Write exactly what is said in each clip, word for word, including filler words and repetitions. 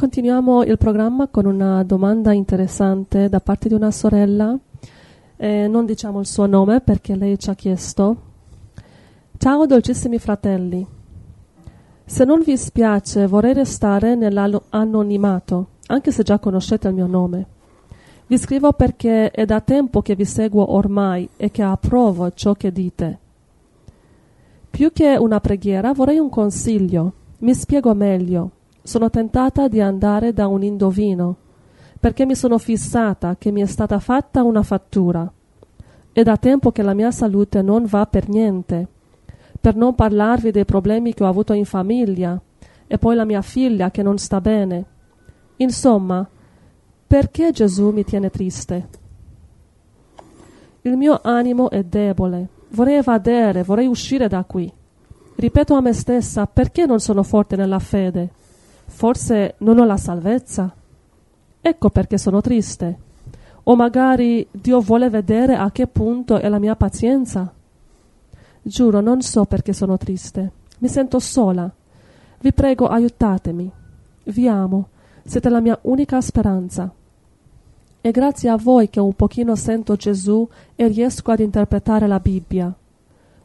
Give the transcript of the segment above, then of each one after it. Continuiamo il programma con una domanda interessante da parte di una sorella. Eh, non diciamo il suo nome perché lei ci ha chiesto. Ciao dolcissimi fratelli, se non vi spiace vorrei restare nell'anonimato, anche se già conoscete il mio nome. Vi scrivo perché è da tempo che vi seguo ormai e che approvo ciò che dite. Più che una preghiera vorrei un consiglio, mi spiego meglio. Sono tentata di andare da un indovino, perché mi sono fissata che mi è stata fatta una fattura. È da tempo che la mia salute non va per niente, per non parlarvi dei problemi che ho avuto in famiglia, e poi la mia figlia che non sta bene. Insomma, perché Gesù mi tiene triste? Il mio animo è debole, vorrei evadere, vorrei uscire da qui. Ripeto a me stessa, perché non sono forte nella fede? Forse non ho la salvezza? Ecco perché sono triste. O magari Dio vuole vedere a che punto è la mia pazienza? Giuro, non so perché sono triste. Mi sento sola. Vi prego, aiutatemi. Vi amo. Siete la mia unica speranza. È grazie a voi che un pochino sento Gesù e riesco ad interpretare la Bibbia.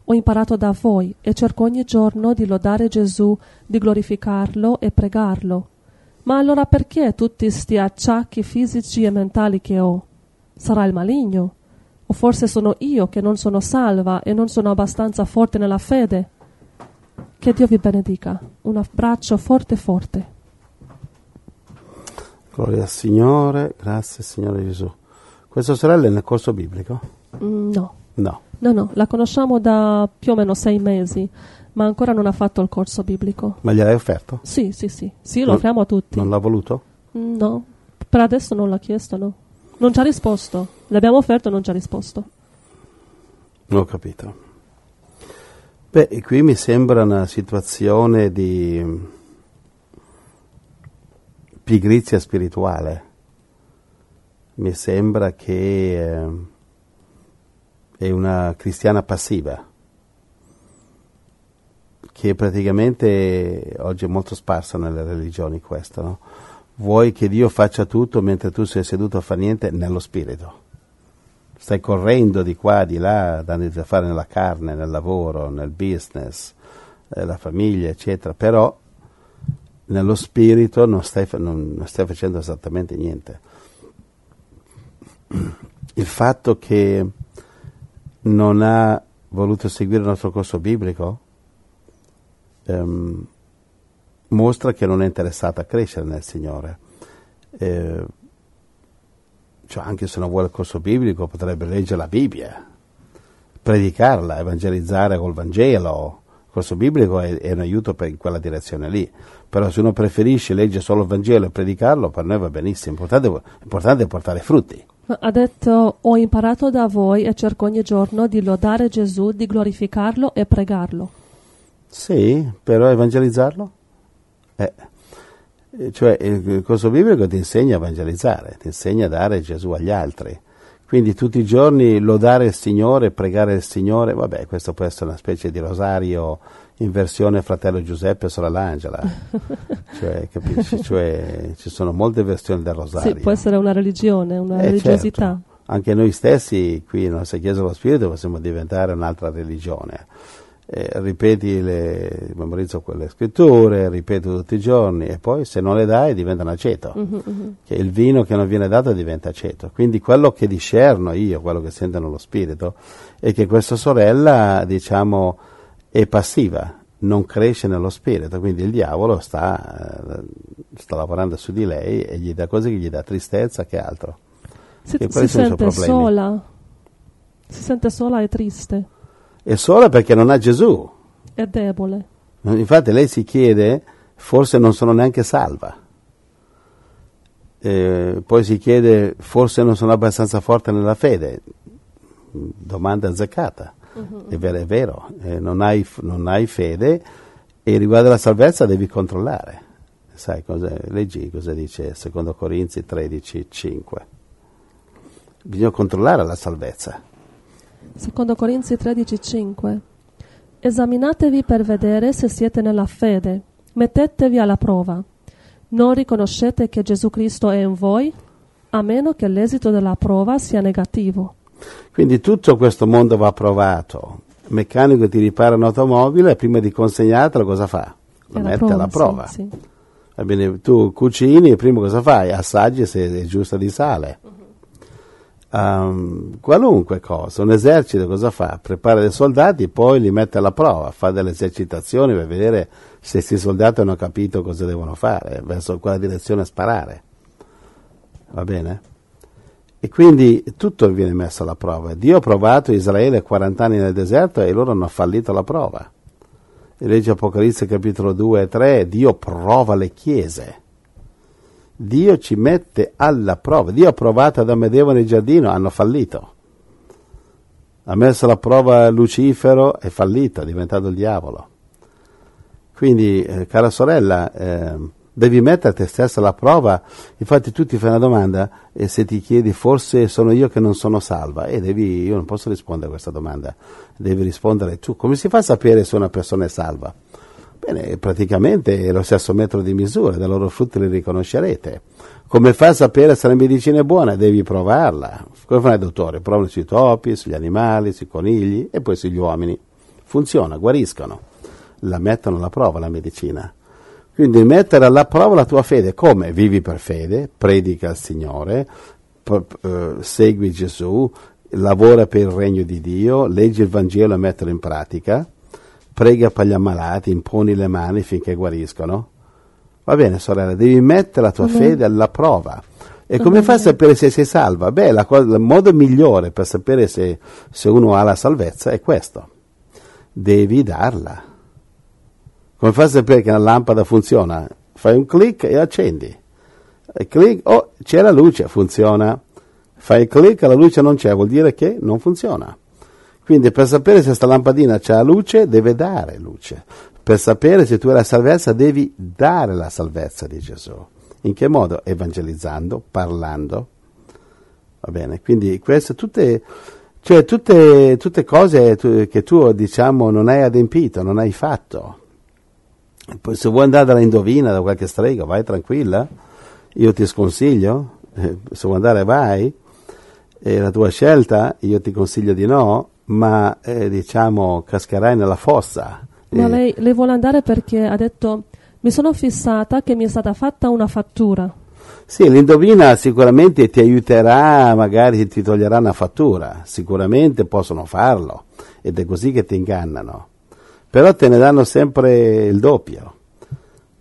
Ho imparato da voi e cerco ogni giorno di lodare Gesù, di glorificarlo e pregarlo. Ma allora perché tutti sti acciacchi fisici e mentali che ho? Sarà il maligno? O forse sono io che non sono salva e non sono abbastanza forte nella fede? Che Dio vi benedica. Un abbraccio forte forte. Gloria al Signore, grazie Signore Gesù. Questa sorella è nel corso biblico? Mm, no. No. No, no, la conosciamo da più o meno sei mesi, ma ancora non ha fatto il corso biblico. Ma gliel'hai offerto? Sì, sì, sì, sì, lo non, offriamo a tutti. Non l'ha voluto? No, per adesso non l'ha chiesto, no. Non ci ha risposto, l'abbiamo offerto e non ci ha risposto. Ho capito. Beh, qui mi sembra una situazione di pigrizia spirituale. Mi sembra che... Eh, è una cristiana passiva che praticamente oggi è molto sparsa nelle religioni questa, no? Vuoi che Dio faccia tutto mentre tu sei seduto a fare niente nello spirito, stai correndo di qua di là, dando da fare nella carne, nel lavoro, nel business, la famiglia eccetera, però nello spirito non stai, non, non stai facendo esattamente niente. Il fatto che non ha voluto seguire il nostro corso biblico, ehm, mostra che non è interessata a crescere nel Signore. Eh, cioè anche se non vuole il corso biblico potrebbe leggere la Bibbia, predicarla, evangelizzare col Vangelo. Il corso biblico è, è un aiuto per in quella direzione lì. Però se uno preferisce leggere solo il Vangelo e predicarlo, per noi va benissimo. L'importante, l'importante è portare frutti. Ha detto, ho imparato da voi e cerco ogni giorno di lodare Gesù, di glorificarlo e pregarlo. Sì, però evangelizzarlo? Eh, cioè il corso biblico ti insegna a evangelizzare, ti insegna a dare Gesù agli altri. Quindi tutti i giorni lodare il Signore, pregare il Signore, vabbè, questo può essere una specie di rosario in versione fratello Giuseppe e sorella Angela. Cioè, capisci? Cioè, ci sono molte versioni del rosario. Sì, può essere una religione, una eh, religiosità. Certo. Anche noi stessi, qui nella nostra Chiesa dello Spirito, possiamo diventare un'altra religione. Eh, ripeti, le, memorizzo quelle scritture, ripeto tutti i giorni e poi se non le dai diventano aceto, uh-huh, uh-huh. Che il vino che non viene dato diventa aceto. Quindi quello che discerno io, quello che sento nello spirito, è che questa sorella, diciamo, è passiva, non cresce nello spirito, quindi il diavolo sta, sta lavorando su di lei e gli dà cose che gli dà tristezza, che altro. Si, che si sente sola, si sente sola e triste. È sola perché non ha Gesù. È debole. Infatti lei si chiede, forse non sono neanche salva. Eh, poi si chiede, forse non sono abbastanza forte nella fede. Domanda azzeccata. Uh-huh. È vero, è vero. Eh, non hai, non hai fede e riguardo alla salvezza devi controllare. Sai cosa, leggi cosa dice secondo Corinzi tredici cinque. Bisogna controllare la salvezza. Secondo Corinzi tredici cinque. Esaminatevi per vedere se siete nella fede, mettetevi alla prova. Non riconoscete che Gesù Cristo è in voi, a meno che l'esito della prova sia negativo. Quindi tutto questo mondo va provato. Il meccanico ti ripara un'automobile e prima di consegnartela cosa fa? La, la mette prova, alla prova. Sì, sì. Va bene, tu cucini e prima cosa fai? Assaggi se è giusta di sale. Um, qualunque cosa, un esercito cosa fa? Prepara dei soldati, poi li mette alla prova, fa delle esercitazioni per vedere se questi soldati hanno capito cosa devono fare, verso quale direzione sparare, va bene? E quindi tutto viene messo alla prova. Dio ha provato Israele quaranta anni nel deserto e loro hanno fallito la prova. E legge Apocalisse capitolo due e tre, Dio prova le chiese. Dio ci mette alla prova. Dio ha provato Adamo ed Eva nel giardino, hanno fallito. Ha messo alla prova Lucifero, è fallito, è diventato il diavolo. Quindi, eh, cara sorella, eh, devi mettere te stessa alla prova. Infatti tu ti fai una domanda e se ti chiedi forse sono io che non sono salva, e devi, io non posso rispondere a questa domanda, devi rispondere tu. Come si fa a sapere se una persona è salva? Bene, praticamente è lo stesso metro di misura, dai loro frutti li riconoscerete. Come fa a sapere se la medicina è buona? Devi provarla. Come fa il dottore? Provano sui topi, sugli animali, sui conigli e poi sugli uomini. Funziona, guariscono. La mettono alla prova la medicina. Quindi mettere alla prova la tua fede. Come? Vivi per fede, predica al Signore, segui Gesù, lavora per il regno di Dio, leggi il Vangelo e mettilo in pratica. Prega per gli ammalati, imponi le mani finché guariscono. Va bene, sorella, devi mettere la tua okay. fede alla prova. E come okay. fai a sapere se sei salva? Beh, la cosa, il modo migliore per sapere se, se uno ha la salvezza è questo. Devi darla. Come fai a sapere che una lampada funziona? Fai un clic e accendi. E clic, oh, c'è la luce, funziona. Fai il clic e la luce non c'è, vuol dire che non funziona. Quindi per sapere se questa lampadina c'ha luce, deve dare luce. Per sapere se tu hai la salvezza, devi dare la salvezza di Gesù. In che modo? Evangelizzando, parlando. Va bene, quindi queste tutte, cioè tutte, tutte cose tu, che tu, diciamo, non hai adempito, non hai fatto. Poi, se vuoi andare dalla indovina, da qualche strega, vai tranquilla. Io ti sconsiglio, se vuoi andare vai. È la tua scelta, io ti consiglio di no. Ma eh, diciamo cascherai nella fossa. Ma lei, lei vuole andare perché ha detto mi sono fissata che mi è stata fatta una fattura. Sì, l'indovina sicuramente ti aiuterà, magari ti toglierà una fattura, sicuramente possono farlo ed è così che ti ingannano, però te ne danno sempre il doppio.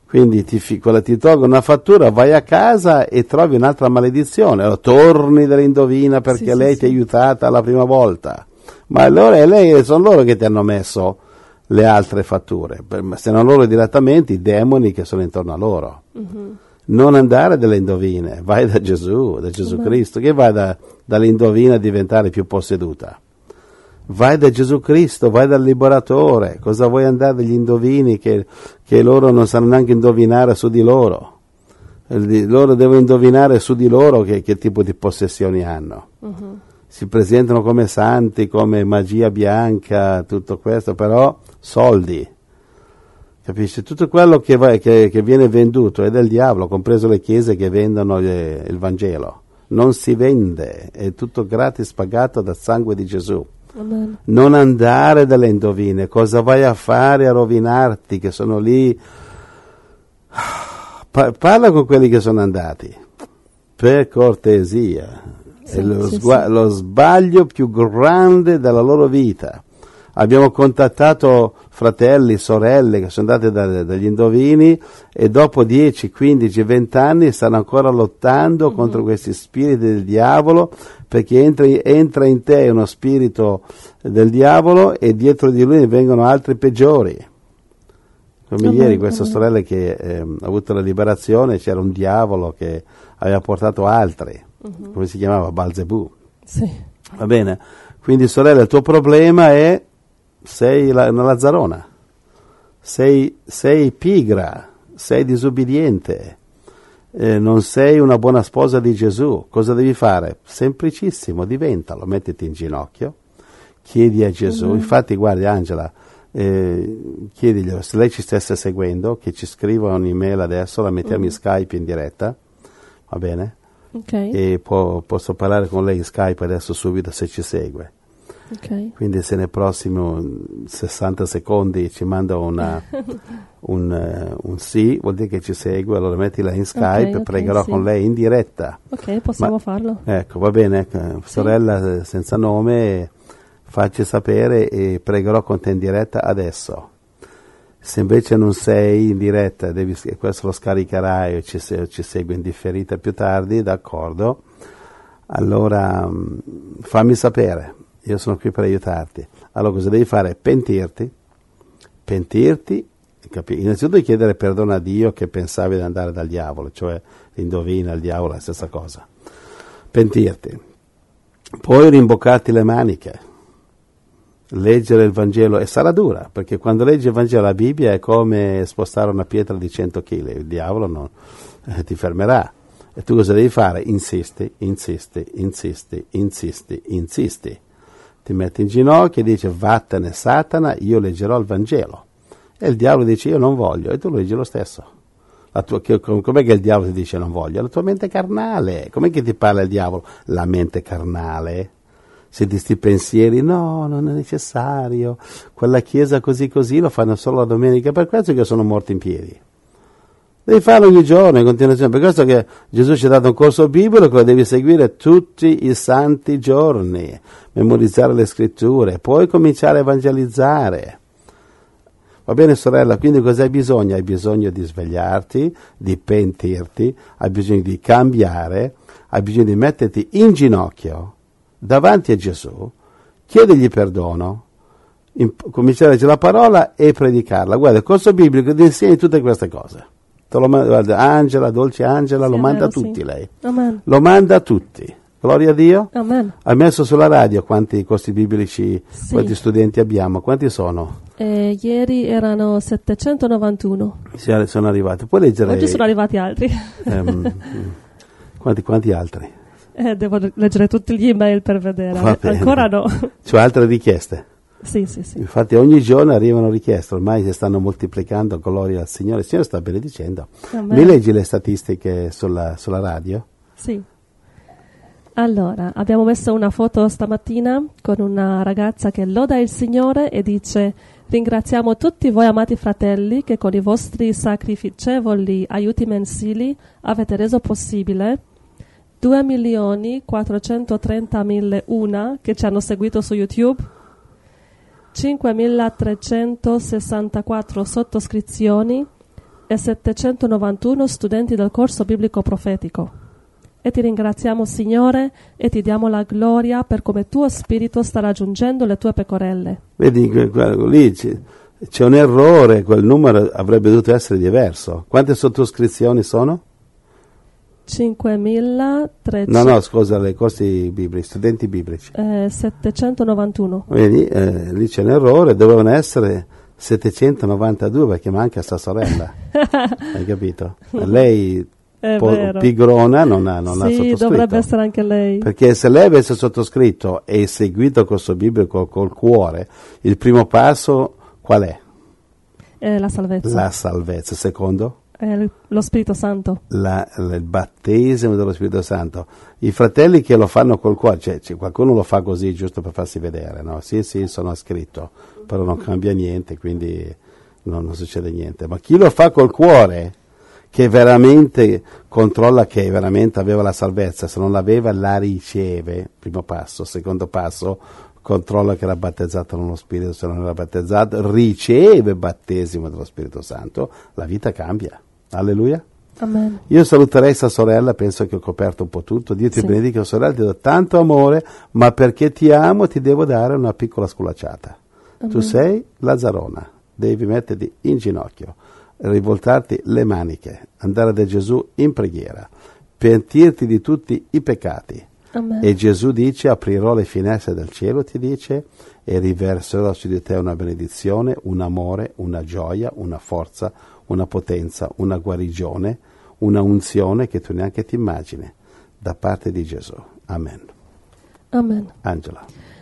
Quindi ti, quella ti tolgono una fattura, vai a casa e trovi un'altra maledizione, allora torni dall'indovina perché sì, lei sì, ti ha sì. aiutata la prima volta. Ma allora è lei, sono loro che ti hanno messo le altre fatture, se non loro direttamente i demoni che sono intorno a loro. Uh-huh. Non andare dalle indovine, vai da Gesù, da Gesù uh-huh. Cristo, che vai da, dall'indovina a diventare più posseduta. Vai da Gesù Cristo, vai dal liberatore, cosa vuoi andare dagli indovini che, che loro non sanno neanche indovinare su di loro? Loro devono indovinare su di loro che, che tipo di possessioni hanno. Uh-huh. Si presentano come santi, come magia bianca, tutto questo, però soldi, capisci? Tutto quello che, va, che, che viene venduto è del diavolo, compreso le chiese che vendono le, il Vangelo. Non si vende, è tutto gratis pagato dal sangue di Gesù. Amen. Non andare dalle indovine, cosa vai a fare a rovinarti, che sono lì? Pa- parla con quelli che sono andati, per cortesia. Sì, è lo, sì, sgu- sì. lo sbaglio più grande della loro vita. Abbiamo contattato fratelli, sorelle che sono andate da, dagli indovini e dopo dieci, quindici, venti anni stanno ancora lottando mm-hmm. contro questi spiriti del diavolo, perché entri, entra in te uno spirito del diavolo e dietro di lui ne vengono altri peggiori. Come mm-hmm. ieri questa mm-hmm. sorella che eh, ha avuto la liberazione, c'era un diavolo che aveva portato altri. Come si chiamava? Belzebù. Sì. Va bene. Quindi, sorella, il tuo problema è sei la, una lazzarona, sei, sei pigra, sei disubbidiente, eh, non sei una buona sposa di Gesù. Cosa devi fare? Semplicissimo, diventalo, mettiti in ginocchio, chiedi a Gesù. Mm-hmm. Infatti, guardi Angela, eh, chiediglielo, se lei ci stesse seguendo, che ci scriva un'email adesso, la mettiamo mm. in Skype in diretta, va bene? Okay. E può, posso parlare con lei in Skype adesso subito se ci segue. Okay. Quindi se nei prossimi sessanta secondi ci manda una, un, un sì, vuol dire che ci segue, allora mettila in Skype, okay, okay, pregherò sì. con lei in diretta. Ok, possiamo Ma, farlo. Ecco, va bene, sorella sì. senza nome, facci sapere e pregherò con te in diretta adesso. Se invece non sei in diretta, devi, questo lo scaricherai o ci, ci segui in differita più tardi, d'accordo? Allora fammi sapere. Io sono qui per aiutarti. Allora cosa devi fare? Pentirti. Pentirti, capi? Innanzitutto chiedere perdono a Dio che pensavi di andare dal diavolo, cioè indovina, il diavolo è la stessa cosa. Pentirti. Poi rimboccarti le maniche, leggere il Vangelo, e sarà dura, perché quando leggi il Vangelo, la Bibbia è come spostare una pietra di cento chili, il diavolo non eh, ti fermerà. E tu cosa devi fare? Insisti, insisti, insisti, insisti, insisti. Ti metti in ginocchio e dice: vattene Satana, io leggerò il Vangelo. E il diavolo dice: io non voglio, e tu lo leggi lo stesso. La tua, che, com'è che il diavolo ti dice non voglio? La tua mente carnale. Com'è che ti parla il diavolo? La mente carnale. Se ti sti pensieri, no, non è necessario, quella chiesa così così lo fanno solo la domenica, per questo che sono morti in piedi. Devi farlo ogni giorno in continuazione, per questo che Gesù ci ha dato un corso biblico, lo devi seguire tutti i santi giorni, memorizzare le scritture, poi cominciare a evangelizzare. Va bene sorella, quindi cosa hai bisogno? Hai bisogno di svegliarti, di pentirti, hai bisogno di cambiare, hai bisogno di metterti in ginocchio davanti a Gesù, chiedergli perdono, imp- cominciare a leggere la parola e predicarla. Guarda, il corso biblico ti insegna tutte queste cose. Lo manda, guarda, Angela, dolce Angela, sì, lo manda a tutti sì. lei. Amen. Lo manda a tutti. Gloria a Dio. Amen. Ha messo sulla radio quanti corsi biblici, sì. quanti studenti abbiamo, quanti sono? Eh, ieri erano settecentonovantuno. Sì, sono arrivati. Puoi leggere? Oggi sono arrivati altri. Ehm, quanti, quanti altri? Eh, devo leggere tutti gli email per vedere. Ancora no. Cioè altre richieste? Sì, sì, sì. Infatti ogni giorno arrivano richieste, ormai si stanno moltiplicando, gloria al Signore, il Signore sta benedicendo. Amen. Mi leggi le statistiche sulla, sulla radio? Sì. Allora, abbiamo messo una foto stamattina con una ragazza che loda il Signore e dice: ringraziamo tutti voi amati fratelli che con i vostri sacrificevoli aiuti mensili avete reso possibile due milioni quattrocentotrenta mila che ci hanno seguito su YouTube, cinquemilatrecentosessantaquattro sottoscrizioni e settecentonovantuno studenti del corso biblico profetico. E ti ringraziamo, Signore, e ti diamo la gloria per come tuo spirito sta raggiungendo le tue pecorelle. Vedi, lì c'è, c'è un errore, quel numero avrebbe dovuto essere diverso. Quante sottoscrizioni sono? cinquemilatrecento. No, no, scusa, le corsi biblici, studenti biblici. Eh, settecentonovantuno. Vedi, eh, lì c'è un errore, dovevano essere settecentonovantadue perché manca sta sorella. Hai capito? Lei po- pigrona non ha, non sì, ha sottoscritto. Sì, dovrebbe essere anche lei. Perché se lei avesse sottoscritto e seguito il corso biblico col cuore, il primo passo qual è? Eh, la salvezza. La salvezza, secondo? Eh, lo Spirito Santo, la, la, il battesimo dello Spirito Santo. I fratelli che lo fanno col cuore, cioè, cioè qualcuno lo fa così giusto per farsi vedere, no? Sì, sì, sono ascritto, però non cambia niente, quindi no, non succede niente. Ma chi lo fa col cuore, che veramente controlla che veramente aveva la salvezza, se non l'aveva la riceve, primo passo. Secondo passo, controlla che era battezzato nello Spirito, se non era battezzato riceve battesimo dello Spirito Santo, la vita cambia. Alleluia. Amen. Io saluterei sta sorella, penso che ho coperto un po' tutto. Dio ti sì. benedica sorella, ti do tanto amore, ma perché ti amo ti devo dare una piccola sculacciata. Amen. Tu sei Lazzarona, devi metterti in ginocchio, rivoltarti le maniche, andare da Gesù in preghiera, pentirti di tutti i peccati. Amen. E Gesù dice: aprirò le finestre del cielo, ti dice, e riverserò su di te una benedizione, un amore, una gioia, una forza, una potenza, una guarigione, una unzione che tu neanche ti immagini, da parte di Gesù. Amen. Amen. Angela.